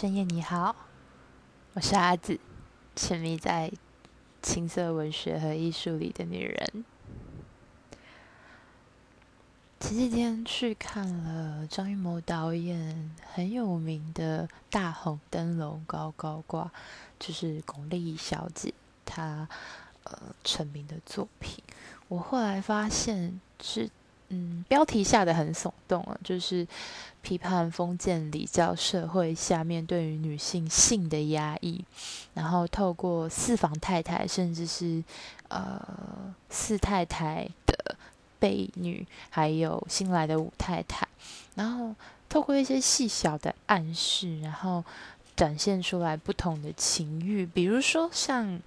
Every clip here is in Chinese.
深夜你好，我是阿紫，沉迷在情色文学和艺术里的女人。前几天去看了张艺谋导演很有名的《大红灯笼高高挂》，就是巩俐小姐她成名的作品。我后来发现是标题下的很耸动啊，就是批判封建礼教社会下面对于女性性的压抑，然后透过四房太太甚至是四太太的婢女，还有新来的五太太，然后透过一些细小的暗示，然后展现出来不同的情欲，比如说像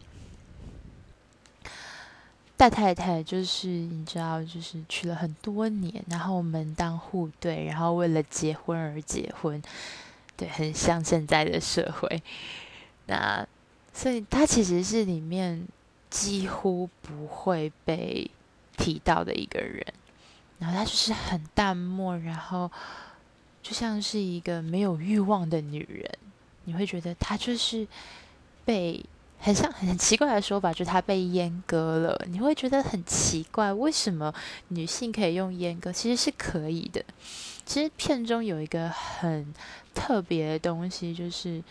大太太，就是你知道，就是娶了很多年，然后门当户对，然后为了结婚而结婚，对，很像现在的社会。那所以它其实是里面几乎不会被提到的一个人，然后她就是很淡漠，然后就像是一个没有欲望的女人，你会觉得她就是被。很奇怪的说法，就是她被阉割了。你会觉得很奇怪，为什么女性可以用阉割？其实是可以的。其实片中有一个很特别的东西，就是，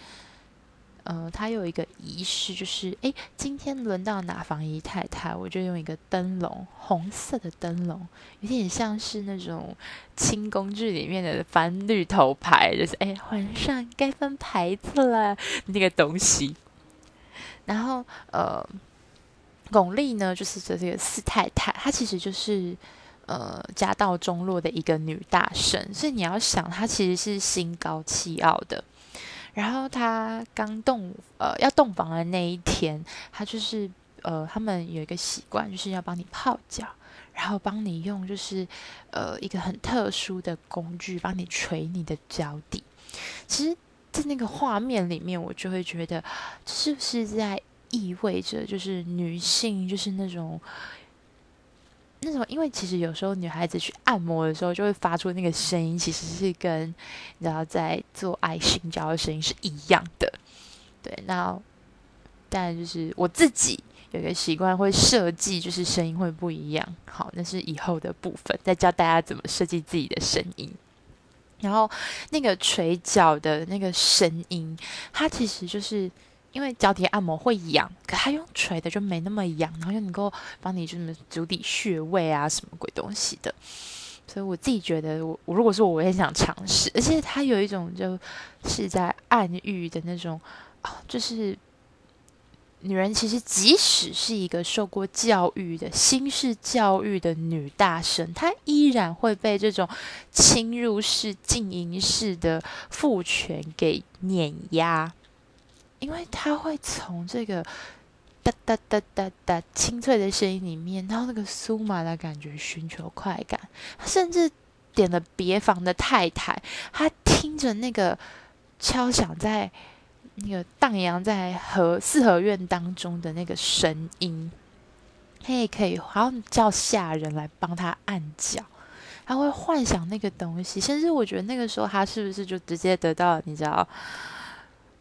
它有一个仪式，就是，今天轮到哪房姨太太，我就用一个灯笼，红色的灯笼，有点像是那种清宫剧里面的翻绿头牌，就是皇上该翻牌子了那个东西。然后巩俐呢，就是这个四太太，她其实就是家道中落的一个女大生，所以你要想，她其实是心高气傲的。然后她刚要洞房的那一天，她就是他们有一个习惯，就是要帮你泡脚，然后帮你用就是一个很特殊的工具帮你捶你的脚底，其实。在那个画面里面，我就会觉得，是不是在意味着，就是女性就是那种，因为其实有时候女孩子去按摩的时候，就会发出那个声音，其实是跟你知道在做爱性交的声音是一样的。对，那当然就是我自己有一个习惯会设计，就是声音会不一样。好，那是以后的部分，再教大家怎么设计自己的声音。然后那个捶脚的那个声音，它其实就是因为脚底按摩会痒，可它用捶的就没那么痒，然后又能够帮你就是足底穴位啊什么鬼东西的，所以我自己觉得我如果是我也想尝试，而且它有一种就是在暗喻的那种就是女人其实即使是一个受过教育的新式教育的女大生，她依然会被这种侵入式、静淫式的父权给碾压，因为她会从这个哒哒哒哒哒清脆的声音里面，然后那个酥麻的感觉寻求快感，她甚至点了别房的太太，她听着那个敲响在。那个荡漾在四合院当中的那个声音，他也可以好像叫下人来帮他按脚，他会幻想那个东西，甚至我觉得那个时候他是不是就直接得到你知道，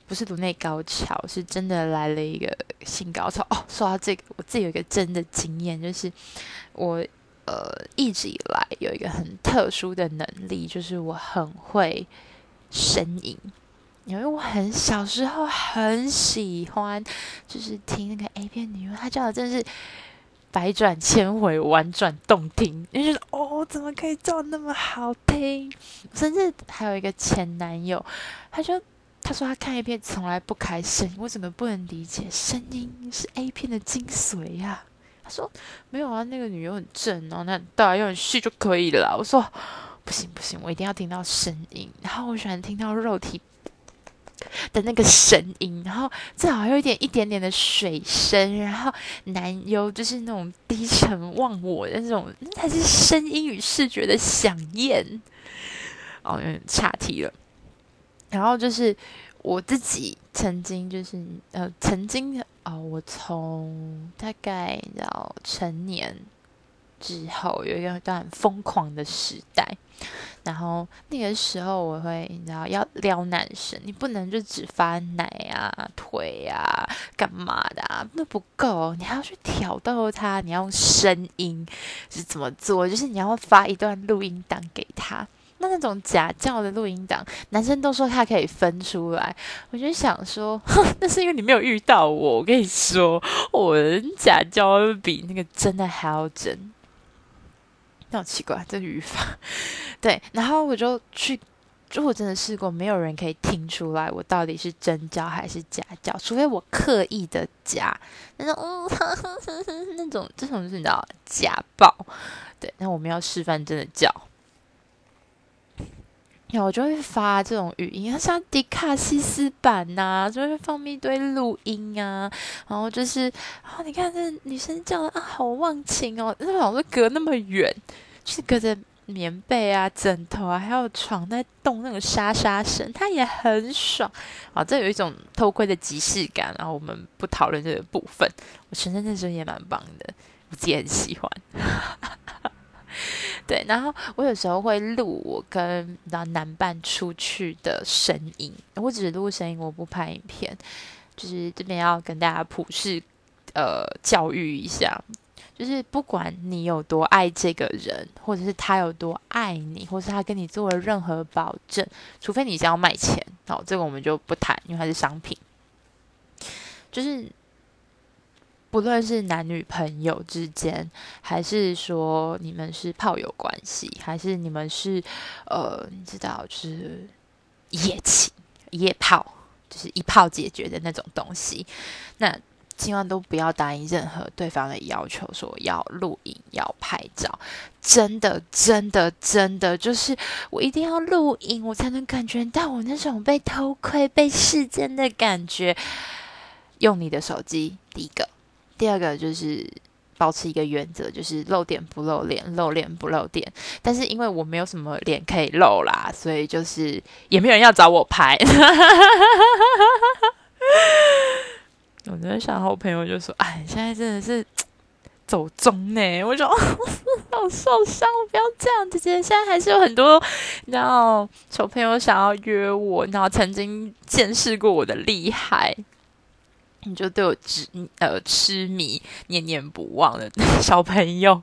不是颅内高潮，是真的来了一个性高潮。说到这个，我自己有一个真的经验，就是我一直以来有一个很特殊的能力，就是我很会呻吟。因为我很小时候很喜欢，就是听那个 A 片女优，她叫的真是百转千回、婉转动听，因为觉得怎么可以叫那么好听？甚至还有一个前男友，他说他看 A 片从来不开声音，我整个不能理解，声音是 A 片的精髓呀。他说没有啊，那个女优很正，然后那很大又很细就可以了。我说不行，我一定要听到声音，然后我喜欢听到肉体。的那个声音，然后最好有一点点的水声，然后男优就是那种低沉忘我的那种，那才是声音与视觉的响艳。有点岔题了。然后就是我自己曾经就是我从大概成年之后有一段疯狂的时代，然后那个时候我会，你知道，要撩男生，你不能就只发奶啊、腿啊、干嘛的啊，那不够，你还要去挑逗他，你要用声音是怎么做，就是你要发一段录音档给他。那种假叫的录音档，男生都说他可以分出来，我就想说，那是因为你没有遇到我。我跟你说，我的假叫比那个真的还要真。那好奇怪，这语法。对，然后我就去，如果真的试过，没有人可以听出来我到底是真叫还是假叫，除非我刻意的假，那种那种这种是你知道假爆。对，那我们要示范真的叫。我就会发这种语音，像迪卡西斯版啊，就会放一堆录音啊，然后就是，哦，你看这女生叫的啊，好忘情哦，那老是隔那么远，就是隔着棉被啊、枕头啊，还有床在动那种沙沙声，它也很爽啊，这有一种偷窥的即视感。然后我们不讨论这个部分，我承认那时候也蛮棒的，我自己很喜欢。对，然后我有时候会录我跟男伴出去的声音，我只录声音，我不拍影片，就是这边要跟大家普世教育一下，就是不管你有多爱这个人，或者是他有多爱你，或是他跟你做了任何保证，除非你是要卖钱，好，这个我们就不谈，因为它是商品，就是。不论是男女朋友之间，还是说你们是炮友关系，还是你们是你知道，就是一夜情、一夜炮，就是一炮解决的那种东西，那千万都不要答应任何对方的要求，说要录影、要拍照。真的，就是我一定要录影，我才能感觉到我那种被偷窥、被视奸的感觉。用你的手机，第一个。第二个就是保持一个原则，就是露点不露脸，露脸不露点。但是因为我没有什么脸可以露啦，所以就是也没有人要找我拍。我就在想，然后我朋友就说：“哎，现在真的是走中呢。”我说：“好受伤，我不要这样。”姐姐现在还是有很多，然后小朋友想要约我，然后曾经见识过我的厉害。你就对我痴迷、念念不忘的小朋友，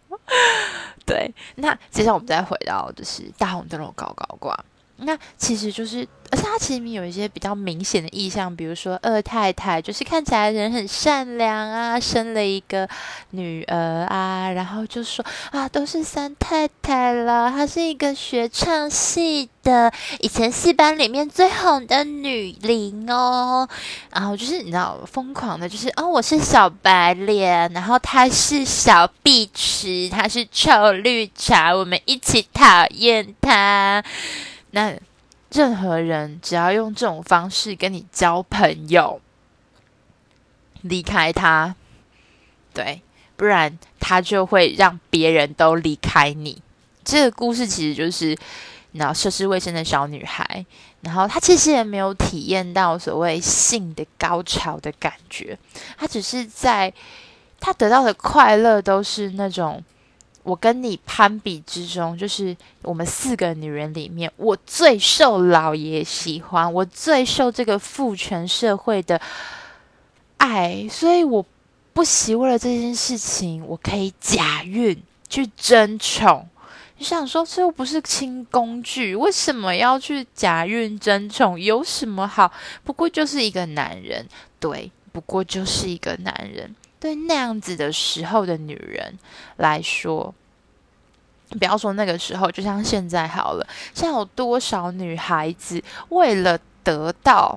对。那接下来我们再回到就是大红灯笼高高挂，那其实就是，而且它其实有一些比较明显的意象，比如说二太太，就是看起来人很善良啊，生了一个女儿啊，然后就说啊，都是三太太了，她是一个学唱戏的，以前戏班里面最红的女伶哦，然后就是你知道疯狂的，就是哦，我是小白脸，然后她是小碧池，她是臭绿茶，我们一起讨厌她。那任何人只要用这种方式跟你交朋友，离开他，对，不然他就会让别人都离开你。这个故事其实就是，你知道，涉世未深的小女孩，然后她其实也没有体验到所谓性的高潮的感觉，她只是在她得到的快乐都是那种。我跟你攀比之中，就是我们四个女人里面，我最受老爷喜欢，我最受这个父权社会的爱，所以我不惜为了这件事情，我可以假孕去争宠。你想说，这又不是清工具，为什么要去假孕争宠？有什么好？不过就是一个男人，对，不过就是一个男人。对那样子的时候的女人来说，不要说那个时候，就像现在好了，现在有多少女孩子为了得到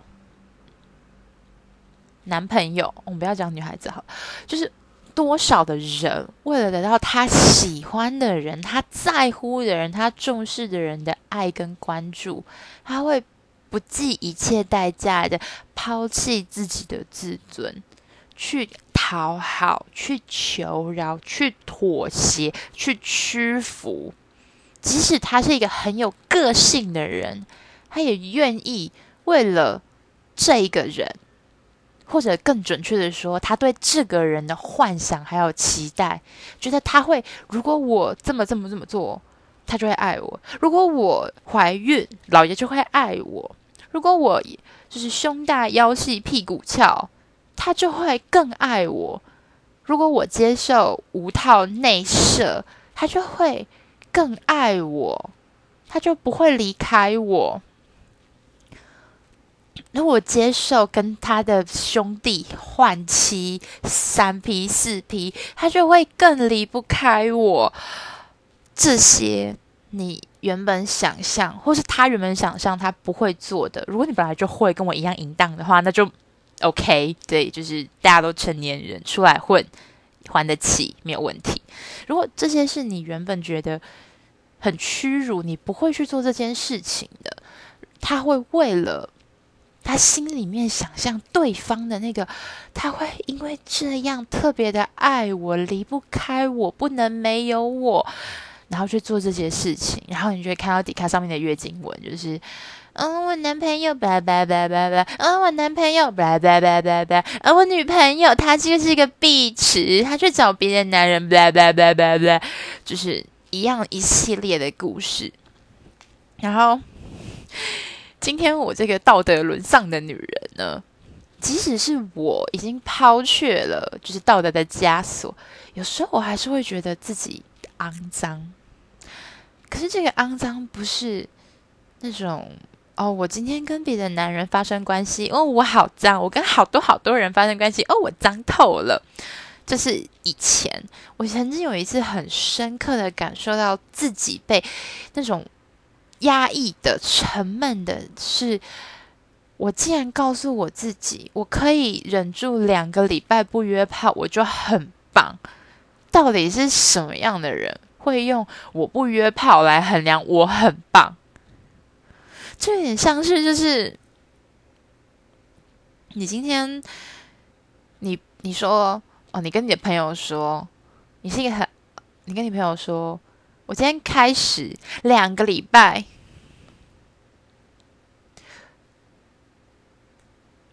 男朋友，我们不要讲女孩子好了，就是多少的人为了得到他喜欢的人、他在乎的人、他重视的人的爱跟关注，他会不计一切代价的抛弃自己的自尊，去讨好，去求饶，去妥协，去屈服。即使他是一个很有个性的人，他也愿意为了这一个人或者更准确的说，他对这个人的幻想还有期待，觉得他会，如果我这么做，他就会爱我；如果我怀孕，老爷就会爱我；如果我就是胸大腰细屁股翘，他就会更爱我；如果我接受无套内射，他就会更爱我，他就不会离开我。如果接受跟他的兄弟换妻3P4P，他就会更离不开我。这些你原本想象，或是他原本想象他不会做的，如果你本来就会跟我一样淫荡的话，那就 OK。对，就是大家都成年人，出来混，还得起，没有问题。如果这些是你原本觉得很屈辱，你不会去做这件事情的，他会为了他心里面想象对方的那个，他会因为这样特别的爱我，离不开我，不能没有我，然后去做这些事情。然后你就会看到底下上面的月经文，就是我男朋友吧吧吧吧吧，我男朋友吧吧吧吧吧，我女朋友她就是一个碧池，她去找别的男人吧吧吧吧吧，就是一样一系列的故事。然后今天我这个道德沦丧的女人呢，即使是我已经抛却了就是道德的枷锁，有时候我还是会觉得自己肮脏。可是这个肮脏不是那种我今天跟别的男人发生关系，我好脏，我跟好多人发生关系，我脏透了。这是以前我曾经有一次很深刻的感受到自己被那种压抑的、沉闷的是，我竟然告诉我自己，我可以忍住2个礼拜不约炮，我就很棒。到底是什么样的人会用我不约炮来衡量我很棒？这有点像是就是，你今天你说你跟你的朋友说，你跟你朋友说，我今天开始2个礼拜，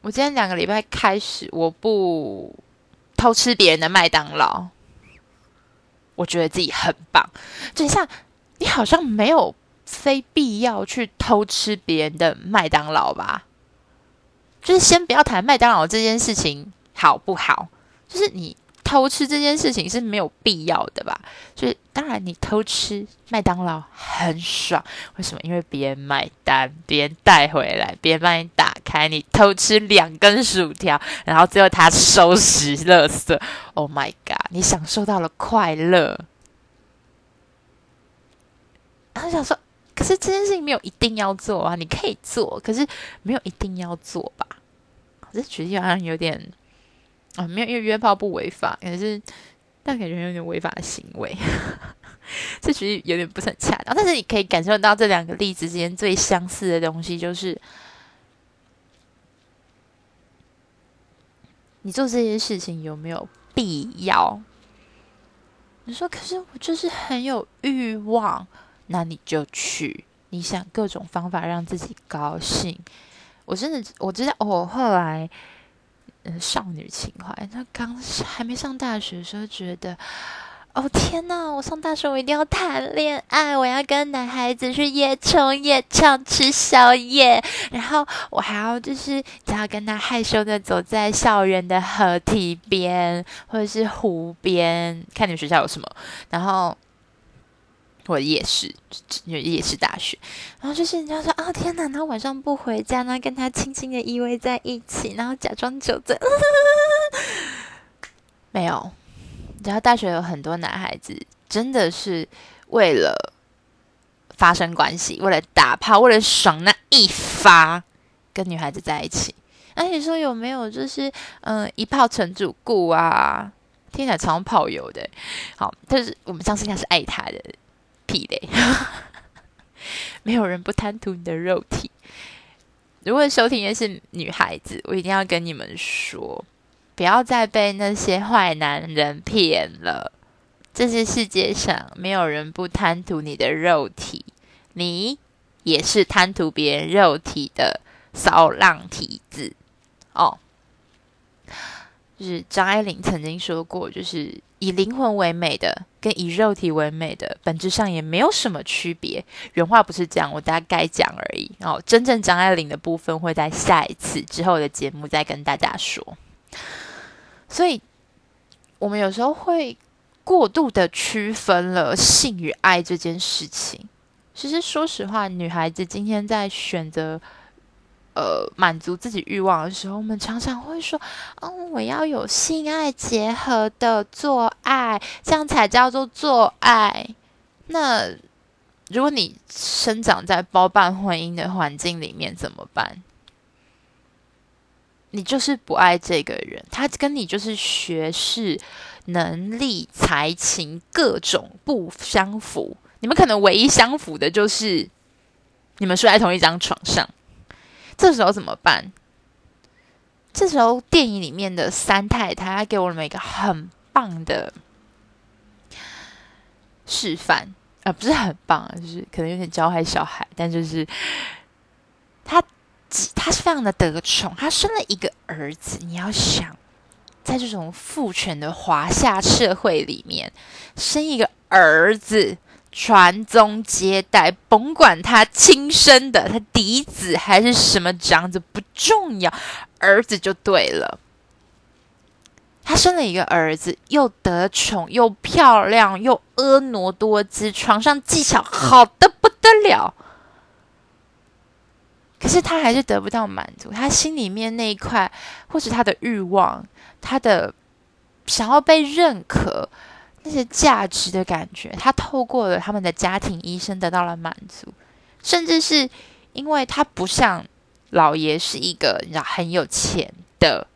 我今天2个礼拜开始，我不偷吃别人的麦当劳，我觉得自己很棒。就像你好像没有非必要去偷吃别人的麦当劳吧？就是先不要谈麦当劳这件事情好不好，就是你偷吃这件事情是没有必要的吧？所以当然你偷吃麦当劳很爽，为什么？因为别人买单，别人带回来，别人帮你打开，你偷吃2根薯条，然后最后他收拾垃圾。Oh my god！ 你享受到了快乐。然后想说，可是这件事情没有一定要做啊，你可以做，可是没有一定要做吧？这举例好像有点。没有，因为约炮不违法，可是但感觉有点违法的行为，这其实有点不是很恰当。但是你可以感受到这两个例子之间最相似的东西，就是你做这些事情有没有必要？你说，可是我就是很有欲望，那你就去，你想各种方法让自己高兴。我真的，我知道，后来。少女情怀，那刚还没上大学的时候，觉得，天哪！我上大学，我一定要谈恋爱，我要跟男孩子去夜冲夜唱，吃宵夜，然后我还要就是只要跟他害羞的走在校园的河堤边或者是湖边，看你们学校有什么，然后。或者夜市，因为夜市大学，然后就是人家说，天哪，然后晚上不回家，然后跟他轻轻的依偎在一起，然后假装酒醉，没有。你知道大学有很多男孩子真的是为了发生关系，为了打炮，为了爽那一发，跟女孩子在一起。那你说有没有就是一炮成主顾啊？听起来超炮友的。好，但是我们相信他是爱他的。屁嘞！没有人不贪图你的肉体。如果收听的是女孩子，我一定要跟你们说，不要再被那些坏男人骗了。这是世界上没有人不贪图你的肉体，你也是贪图别人肉体的骚浪体子。就是张爱玲曾经说过，就是以灵魂为美的跟以肉体为美的本质上也没有什么区别。原话不是这样，我大概讲而已。然后真正张爱玲的部分会在下一次之后的节目再跟大家说。所以我们有时候会过度的区分了性与爱这件事情。其实说实话，女孩子今天在选择满足自己欲望的时候，我们常常会说，我要有性爱结合的做爱，这样才叫做做爱。那如果你生长在包办婚姻的环境里面怎么办？你就是不爱这个人，他跟你就是学识、能力、才情各种不相符，你们可能唯一相符的就是你们睡在同一张床上。这时候怎么办？这时候电影里面的三太太，她给我们一个很棒的示范，不是很棒，就是可能有点教坏小孩，但就是她是非常的得宠，她生了一个儿子。你要想，在这种父权的华夏社会里面，生一个儿子，传宗接代，甭管他亲生的，他嫡子还是什么长子不重要，儿子就对了。他生了一个儿子，又得宠，又漂亮，又婀娜多姿，床上技巧好得不得了。可是他还是得不到满足，他心里面那一块，或者他的欲望，他的想要被认可，那些价值的感觉，他透过了他们的家庭医生得到了满足。甚至是因为他不像老爷是一个很有钱的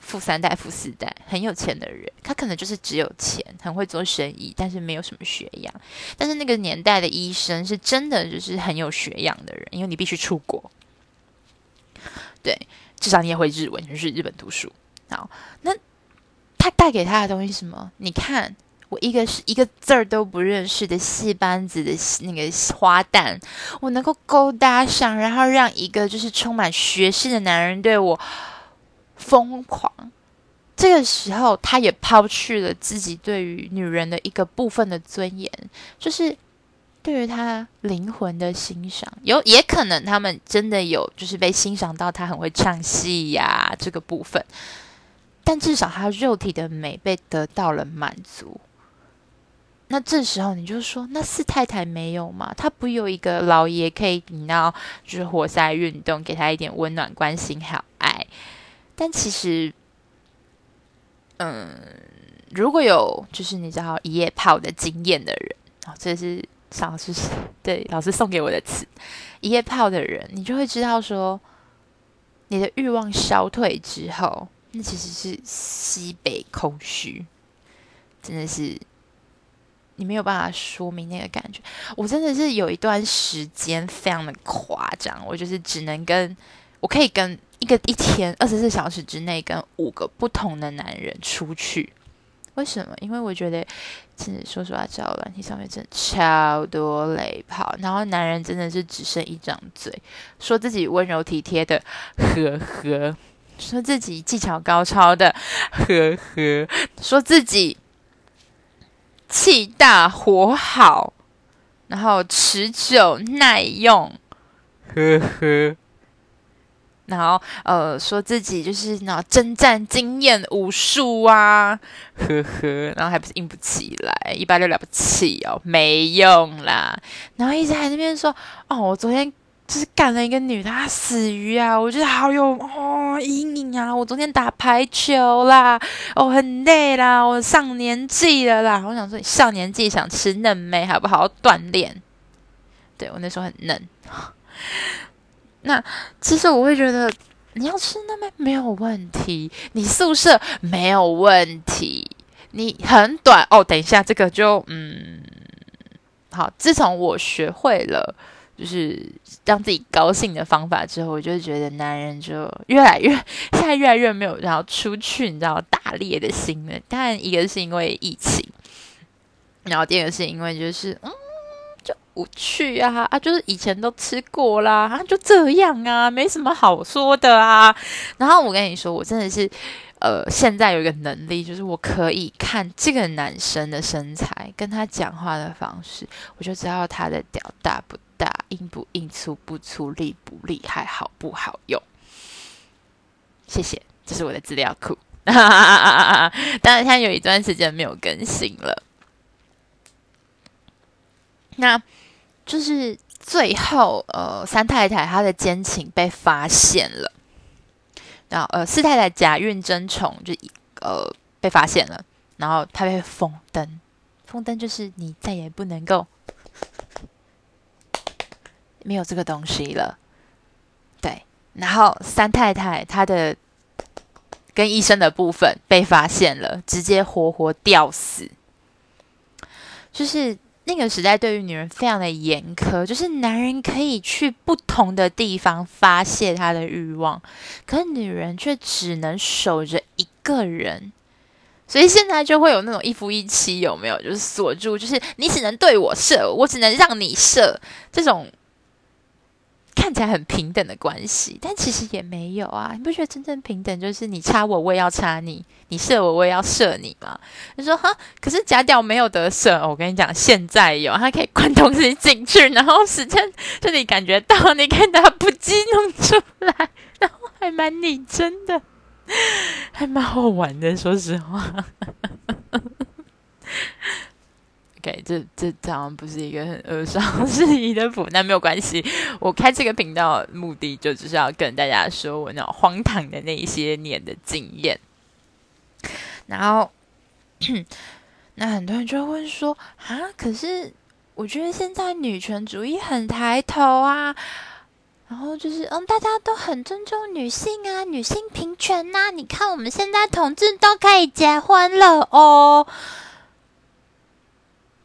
富三代、富四代，很有钱的人，他可能就是只有钱，很会做生意，但是没有什么学养。但是那个年代的医生是真的就是很有学养的人，因为你必须出国，对，至少你也会日文，就是日本读书。好，那他带给他的东西是什么？你看，我一个字儿都不认识的戏班子的那个花旦，我能够勾搭上，然后让一个就是充满学识的男人对我疯狂。这个时候，他也抛去了自己对于女人的一个部分的尊严，就是对于他灵魂的欣赏。也可能他们真的有就是被欣赏到他很会唱戏呀，这个部分。但至少他肉体的美被得到了满足。那这时候你就说，那四太太没有吗？她不有一个老爷可以，你知道，就是活塞运动，给她一点温暖、关心还有爱。但其实，如果有就是你知道一夜泡的经验的人，这是老师送给我的词，一夜泡的人，你就会知道说，你的欲望消退之后，那其实是西北空虚，真的是你没有办法说明那个感觉。我真的是有一段时间非常的夸张，我就是只能我可以跟一天24小时之内跟5个不同的男人出去。为什么？因为我觉得，其实说实话，交友软体上面真的超多雷炮，然后男人真的是只剩一张嘴，说自己温柔体贴的，呵呵。说自己技巧高超的，呵呵；说自己气大火好，然后持久耐用，呵呵；然后说自己就是那征战经验武术啊，呵呵；然后还不是硬不起来，160了不起哦，没用啦。然后一直还在那边说，我昨天就是干了一个女的，她死鱼啊，我觉得好有阴影啊！我昨天打排球啦，很累啦，我上年纪了啦。我想说，你上年纪想吃嫩妹，还不好好锻炼？对，我那时候很嫩。那其实我会觉得，你要吃嫩妹没有问题，你宿舍没有问题，你很短哦。等一下，这个就好。自从我学会了就是让自己高兴的方法之后，我就觉得男人就现在越来越没有然后出去，你知道打猎的心了。当然，一个是因为疫情，然后第二个是因为就是就无趣啊啊，就是以前都吃过啦啊，就这样啊，没什么好说的啊。然后我跟你说，我真的是现在有一个能力，就是我可以看这个男生的身材，跟他讲话的方式，我就知道他的屌大不大，硬不硬，粗不粗，厉不厉害，好不好用。谢谢，这是我的资料库。当然，他有一段时间没有更新了。那就是最后，三太太她的奸情被发现了，然后四太太假孕争宠就被发现了，然后她被封灯，封灯就是你再也不能够没有这个东西了，对。然后三太太她的跟医生的部分被发现了，直接活活吊死，就是。那个时代对于女人非常的严苛，就是男人可以去不同的地方发泄他的欲望，可是女人却只能守着一个人。所以现在就会有那种一夫一妻，有没有？就是锁住，就是你只能对我射，我只能让你射，这种看起来很平等的关系，但其实也没有啊。你不觉得真正平等就是你插我，我也要插你；你射我，我也要射你吗？你说哈，可是假屌没有得射。我跟你讲，现在有，它可以灌东西进去，然后时间就你感觉到，你看它不激弄出来，然后还蛮拟真的，还蛮好玩的。说实话，OK， 这好像不是一个很耳熟是一的谱，但没有关系。我开这个频道的目的就只是要跟大家说我那种荒唐的那一些年的经验。然后，那很多人就会问说啊，可是我觉得现在女权主义很抬头啊，然后就是大家都很尊重女性啊，女性平权啊，你看我们现在同志都可以结婚了哦。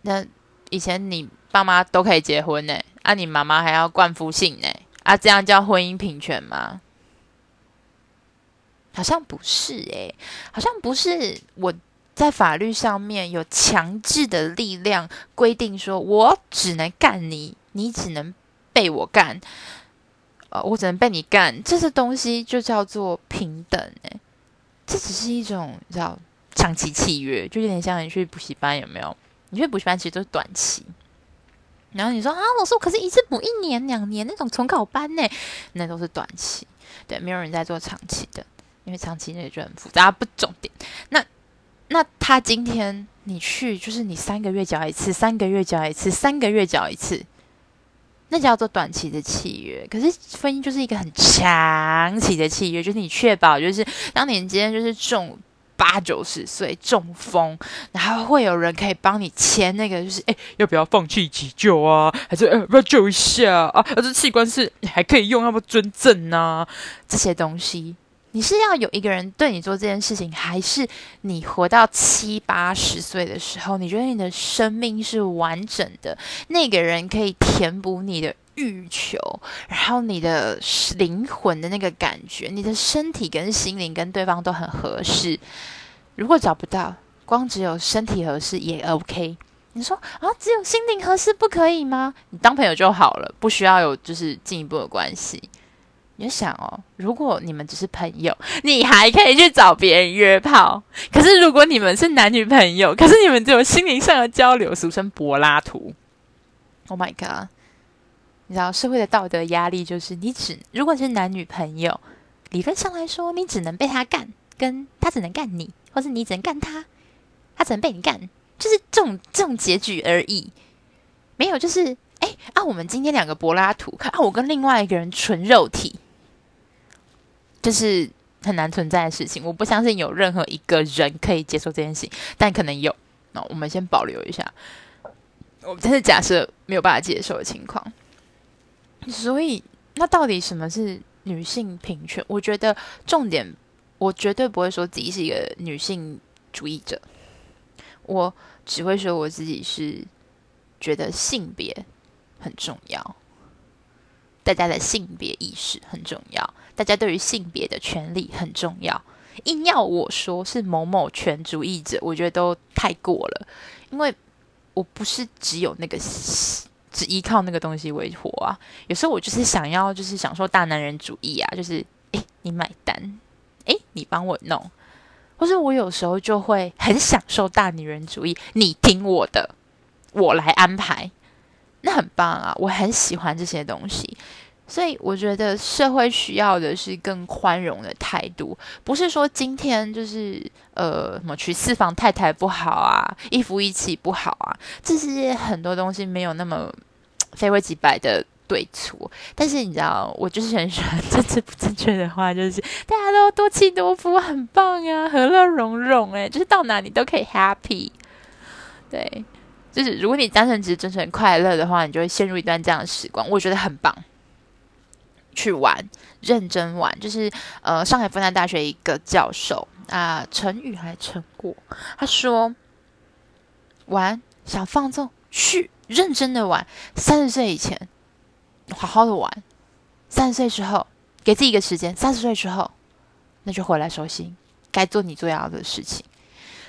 那以前你爸妈都可以结婚呢，啊，你妈妈还要冠夫姓呢，啊，这样叫婚姻平权吗？好像不是欸，好像不是。我在法律上面有强制的力量规定说，我只能干你，你只能被我干，我只能被你干，这些东西就叫做平等欸。这只是一种你知道长期契约，就有点像你去补习班，有没有？你去补习班其实都是短期，然后你说啊，老师，我可是一次补一年、2年那种重考班呢，那都是短期，对，没有人在做长期的，因为长期那就很复杂，不重点。那他今天你去，就是你3个月缴一次，3个月缴一次，3个月缴一次，那叫做短期的契约。可是婚姻就是一个很长期的契约，就是你确保，就是当你今天就是重。80-90岁中风，然后会有人可以帮你签那个，就是要不要放弃急救啊？还是要不要救一下啊？这器官是还可以用，要不要捐赠啊？这些东西，你是要有一个人对你做这件事情，还是你活到70-80岁的时候，你觉得你的生命是完整的，那个人可以填补你的欲求，然后你的灵魂的那个感觉，你的身体跟心灵跟对方都很合适。如果找不到，光只有身体合适也 OK。你说啊，只有心灵合适不可以吗？你当朋友就好了，不需要有就是进一步的关系。你就想哦，如果你们只是朋友，你还可以去找别人约炮。可是如果你们是男女朋友，可是你们只有心灵上的交流，俗称柏拉图。Oh my god！你知道社会的道德压力就是，如果是男女朋友，理论上来说，你只能被他干，跟他只能干你，或是你只能干他，他只能被你干，就是这种结局而已。没有就是，我们今天2个柏拉图啊，我跟另外一个人纯肉体，就是很难存在的事情。我不相信有任何一个人可以接受这件事情，但可能有，那我们先保留一下。我们这是假设没有办法接受的情况。所以，那到底什么是女性平权？我觉得重点，我绝对不会说自己是一个女性主义者，我只会说我自己是觉得性别很重要，大家的性别意识很重要，大家对于性别的权利很重要。硬要我说是某某权主义者，我觉得都太过了，因为我不是只有那个只依靠那个东西为活啊。有时候我就是想要，就是享受大男人主义啊，就是你买单，你帮我弄，或是我有时候就会很享受大女人主义，你听我的，我来安排，那很棒啊，我很喜欢这些东西。所以我觉得社会需要的是更宽容的态度，不是说今天就是什么娶四房太太不好啊，一夫一妻不好啊，这些很多东西没有那么非黑即白的对错。但是你知道，我就是很喜欢政治不正确的话，就是大家都多妻多夫，很棒啊，和乐融融，就是到哪里都可以 happy。 对，就是如果你单纯只是真正快乐的话，你就会陷入一段这样的时光，我觉得很棒。去玩，认真玩，就是上海复旦大学一个教授啊，陈宇还陈果，他说，玩想放纵去认真的玩，30岁以前好好的玩，30岁之后给自己一个时间，30岁之后那就回来收心，该做你最要的事情。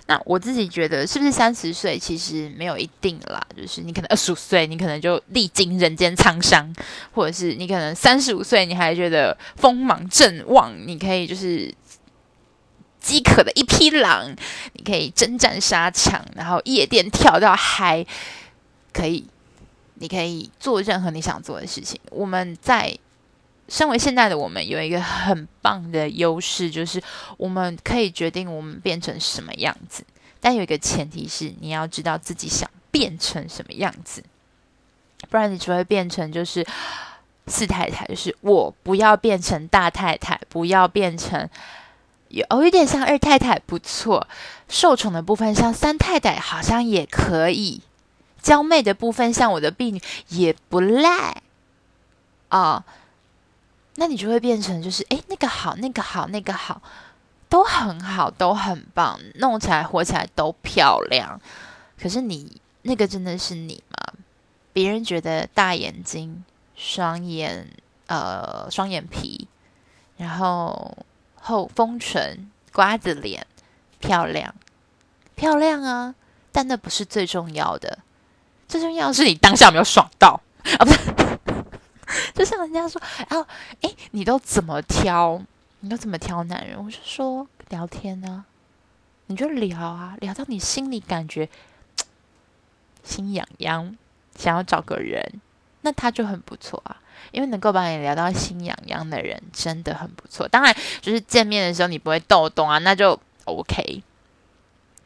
那我自己觉得，是不是30岁其实没有一定啦，就是你可能25岁，你可能就历经人间沧桑，或者是你可能35岁，你还觉得锋芒正旺，你可以就是饥渴的一匹狼，你可以征战沙场，然后夜店跳到嗨，可以，你可以做任何你想做的事情。我们在身为现代的我们有一个很棒的优势，就是我们可以决定我们变成什么样子，但有一个前提是你要知道自己想变成什么样子，不然你只会变成就是四太太，就是我不要变成大太太，不要变成有点像二太太不错，受宠的部分像三太太好像也可以，娇媚的部分像我的婢女也不赖啊。那你就会变成就是那个好那个好那个好，都很好都很棒，弄起来活起来都漂亮。可是你那个真的是你吗？别人觉得大眼睛、双眼皮，然后丰唇、瓜子脸，漂亮漂亮啊！但那不是最重要的，最重要的是你当下有没有爽到啊？不是。就像人家说，你都怎么挑男人？我就说聊天啊，你就聊啊，聊到你心里感觉心痒痒，想要找个人，那他就很不错啊。因为能够把你聊到心痒痒的人真的很不错。当然，就是见面的时候你不会逗动啊，那就 OK。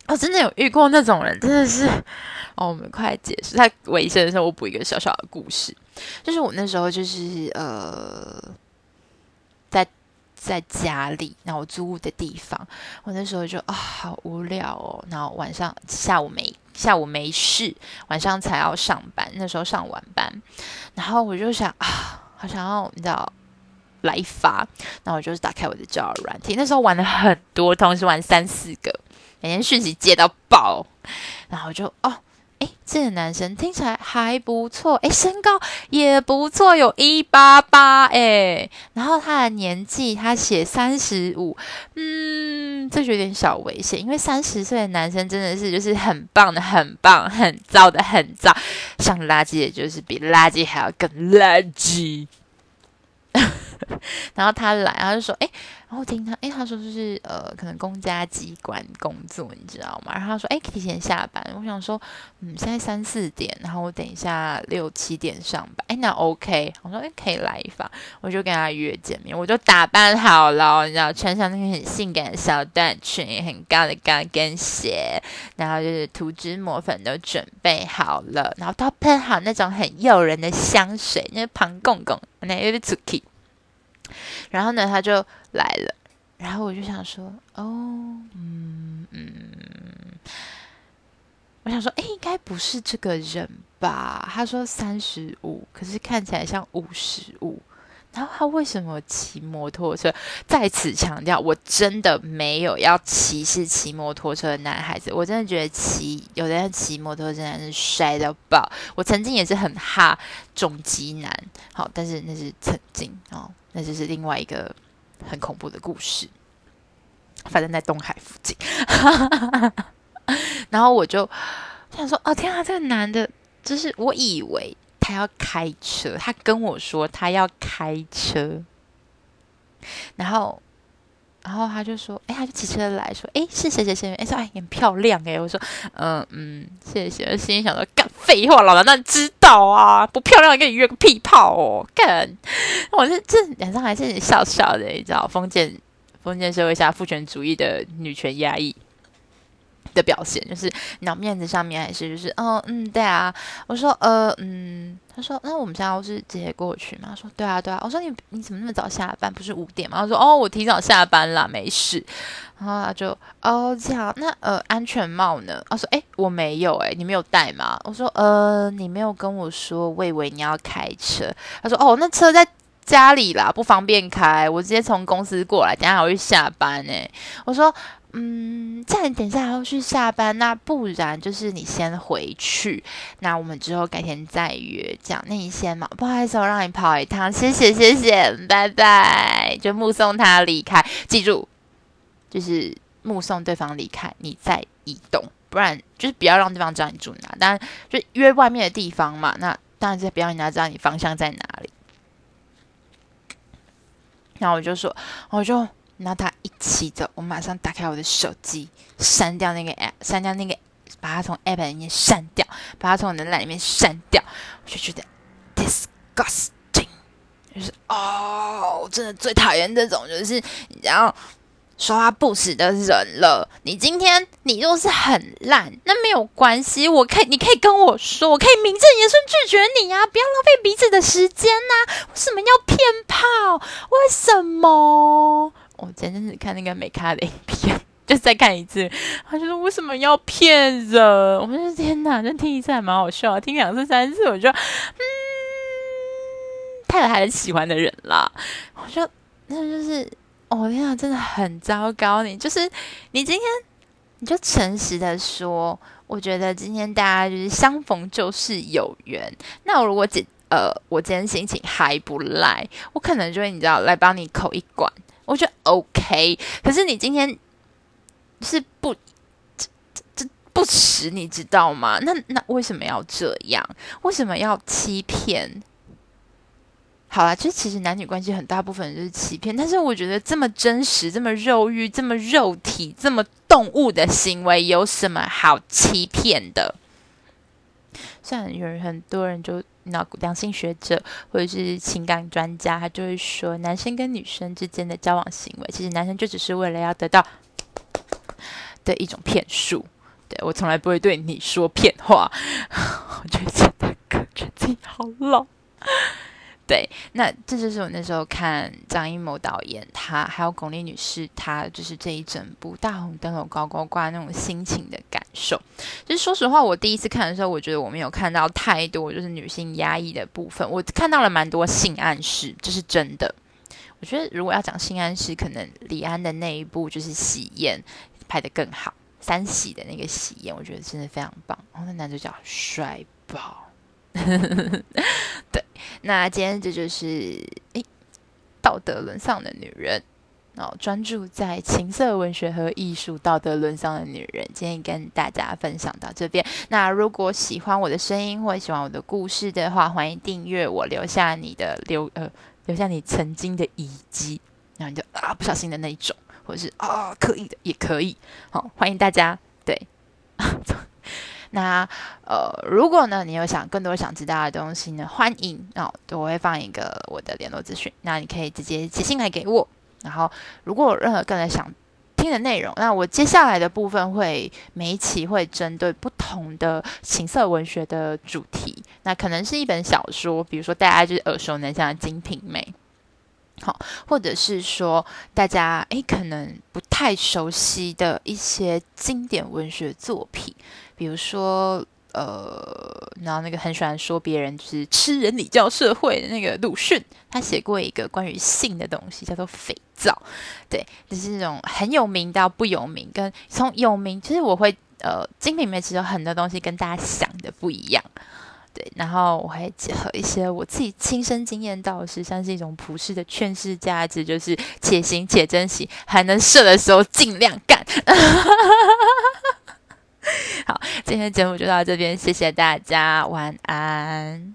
我真的有遇过那种人，真的是我们快结束在尾声的时候，我补一个小小的故事。就是我那时候就是在家里，然后我租屋的地方，我那时候就好无聊哦。然后晚上下午没事，晚上才要上班，那时候上晚班，然后我就想好想要你知道来发，然后我就是打开我的交友软体，那时候玩了很多，同时玩3-4个，每天讯息接到爆，然后我就这个男生听起来还不错，身高也不错，有188，然后他的年纪他写35，这就有点小危险，因为30岁的男生真的是就是很棒的，很棒，很糟的，很糟，像垃圾，也就是比垃圾还要更垃圾。然后他来，他就说，然后听他，他说就是可能公家机关工作，你知道吗？然后他说，提前下班。我想说，现在3-4点，然后我等一下6-7点上班，那 OK。我说，可以来一发，我就跟他约见面，我就打扮好了，你知道，穿上那个很性感的小短裙，很高的高跟鞋，然后就是涂脂抹粉都准备好了，然后都喷好那种很诱人的香水，那旁公公，那有点出气。然后呢，他就来了，然后我就想说，我想说，应该不是这个人吧？他说35，可是看起来像55。然后他为什么骑摩托车？在此强调，我真的没有要歧视骑摩托车的男孩子。我真的觉得有的人骑摩托车真的是帅到爆。我曾经也是很哈重机男，好，但是那是曾经那就是另外一个很恐怖的故事。反正在东海附近，然后我就想说，天啊，这个男的，就是我以为。他要开车，他跟我说他要开车，然后他就说，他就骑车来说，是谁谁谁，说很漂亮我说谢谢。我心里想说，干废话，老娘那知道啊，不漂亮跟你约个屁泡哦，干！我是这脸上还是笑笑的，你知道，封建社会下父权主义的女权压抑的表现，就是脑面子上面还是就是对啊。我说他说那我们现在是直接过去吗？他说对啊对啊。我说你怎么那么早下班？不是5点吗？他说我提早下班啦，没事。然后他就这样，那安全帽呢？他说我没有你没有带吗？我说你没有跟我说，我以为你要开车。他说那车在家里啦，不方便开，我直接从公司过来，等一下还要去下班我说这样你等一下还要去下班，那不然就是你先回去，那我们之后改天再约，这样。那你先嘛，不好意思，我让你跑一趟，谢谢，拜拜，就目送他离开。记住，就是目送对方离开，你再移动，不然就是不要让对方知道你住哪。当然，就约外面的地方嘛，那当然是不要让人家知道你方向在哪里。然后我就拿他一起走，我马上打开我的手机，删掉那个 app， 把它从 app 里面删掉，把它从我的烂里面删掉，我就觉得 disgusting， 就是我真的最讨厌这种就是然后说话不实的人了。你今天你若是很烂，那没有关系，你可以跟我说，我可以名正言顺拒绝你啊，不要浪费彼此的时间啊，为什么要骗炮？为什么？我前阵子看那个美咖的影片，就再看一次，他就说为什么要骗人？我就说天哪，这听一次还蛮好笑，听2次3次我就他有很喜欢的人啦，我就那就是。天啊，真的很糟糕！你今天你就诚实的说，我觉得今天大家就是相逢就是有缘。那我如果我今天心情还不赖，我可能就会来帮你口一管，我觉得 OK。可是你今天是不实，你知道吗？那为什么要这样？为什么要欺骗？好啦，其实男女关系很大部分就是欺骗，但是我觉得这么真实、这么肉欲、这么肉体、这么动物的行为，有什么好欺骗的？虽然有很多人就两性学者或者是情感专家，他就会说，男生跟女生之间的交往行为，其实男生就只是为了要得到的一种骗术。对，我从来不会对你说骗话，我觉得这大哥觉得自己好老。对，那这就是我那时候看张艺谋导演他还有巩俐女士他就是这一整部《大红灯笼高高挂》那种心情的感受。就是说实话，我第一次看的时候，我觉得我没有看到太多就是女性压抑的部分，我看到了蛮多性暗示，这是真的。我觉得如果要讲性暗示，可能李安的那一部就是《喜宴》拍得更好，3喜的那个《喜宴》，我觉得真的非常棒。那男主角帅爆。对，那今天这就是道德沦丧的女人，专注在情色文学和艺术道德沦丧的女人，今天跟大家分享到这边。那如果喜欢我的声音或喜欢我的故事的话，欢迎订阅我，留下你曾经的遗迹，然后你就不小心的那一种，或者是刻意的也可以。好，欢迎大家。对。那如果呢，你有更多想知道的东西呢，欢迎我会放一个我的联络资讯，那你可以直接写信来给我。然后，如果有任何个人想听的内容，那我接下来的部分每一期会针对不同的情色文学的主题，那可能是一本小说，比如说大家就是耳熟能详的《金瓶梅》。好，或者是说大家可能不太熟悉的一些经典文学作品，比如说然后那个很喜欢说别人就是吃人礼教社会的那个鲁迅，他写过一个关于性的东西，叫做《肥皂》。对，就是那种很有名到不有名，跟从有名，其实我会精品里面其实有很多东西跟大家想的不一样。对，然后我还结合一些我自己亲身经验到的事，像是一种普世的劝世价值，就是且行且珍惜，还能射的时候尽量干。好，今天的节目就到这边，谢谢大家，晚安。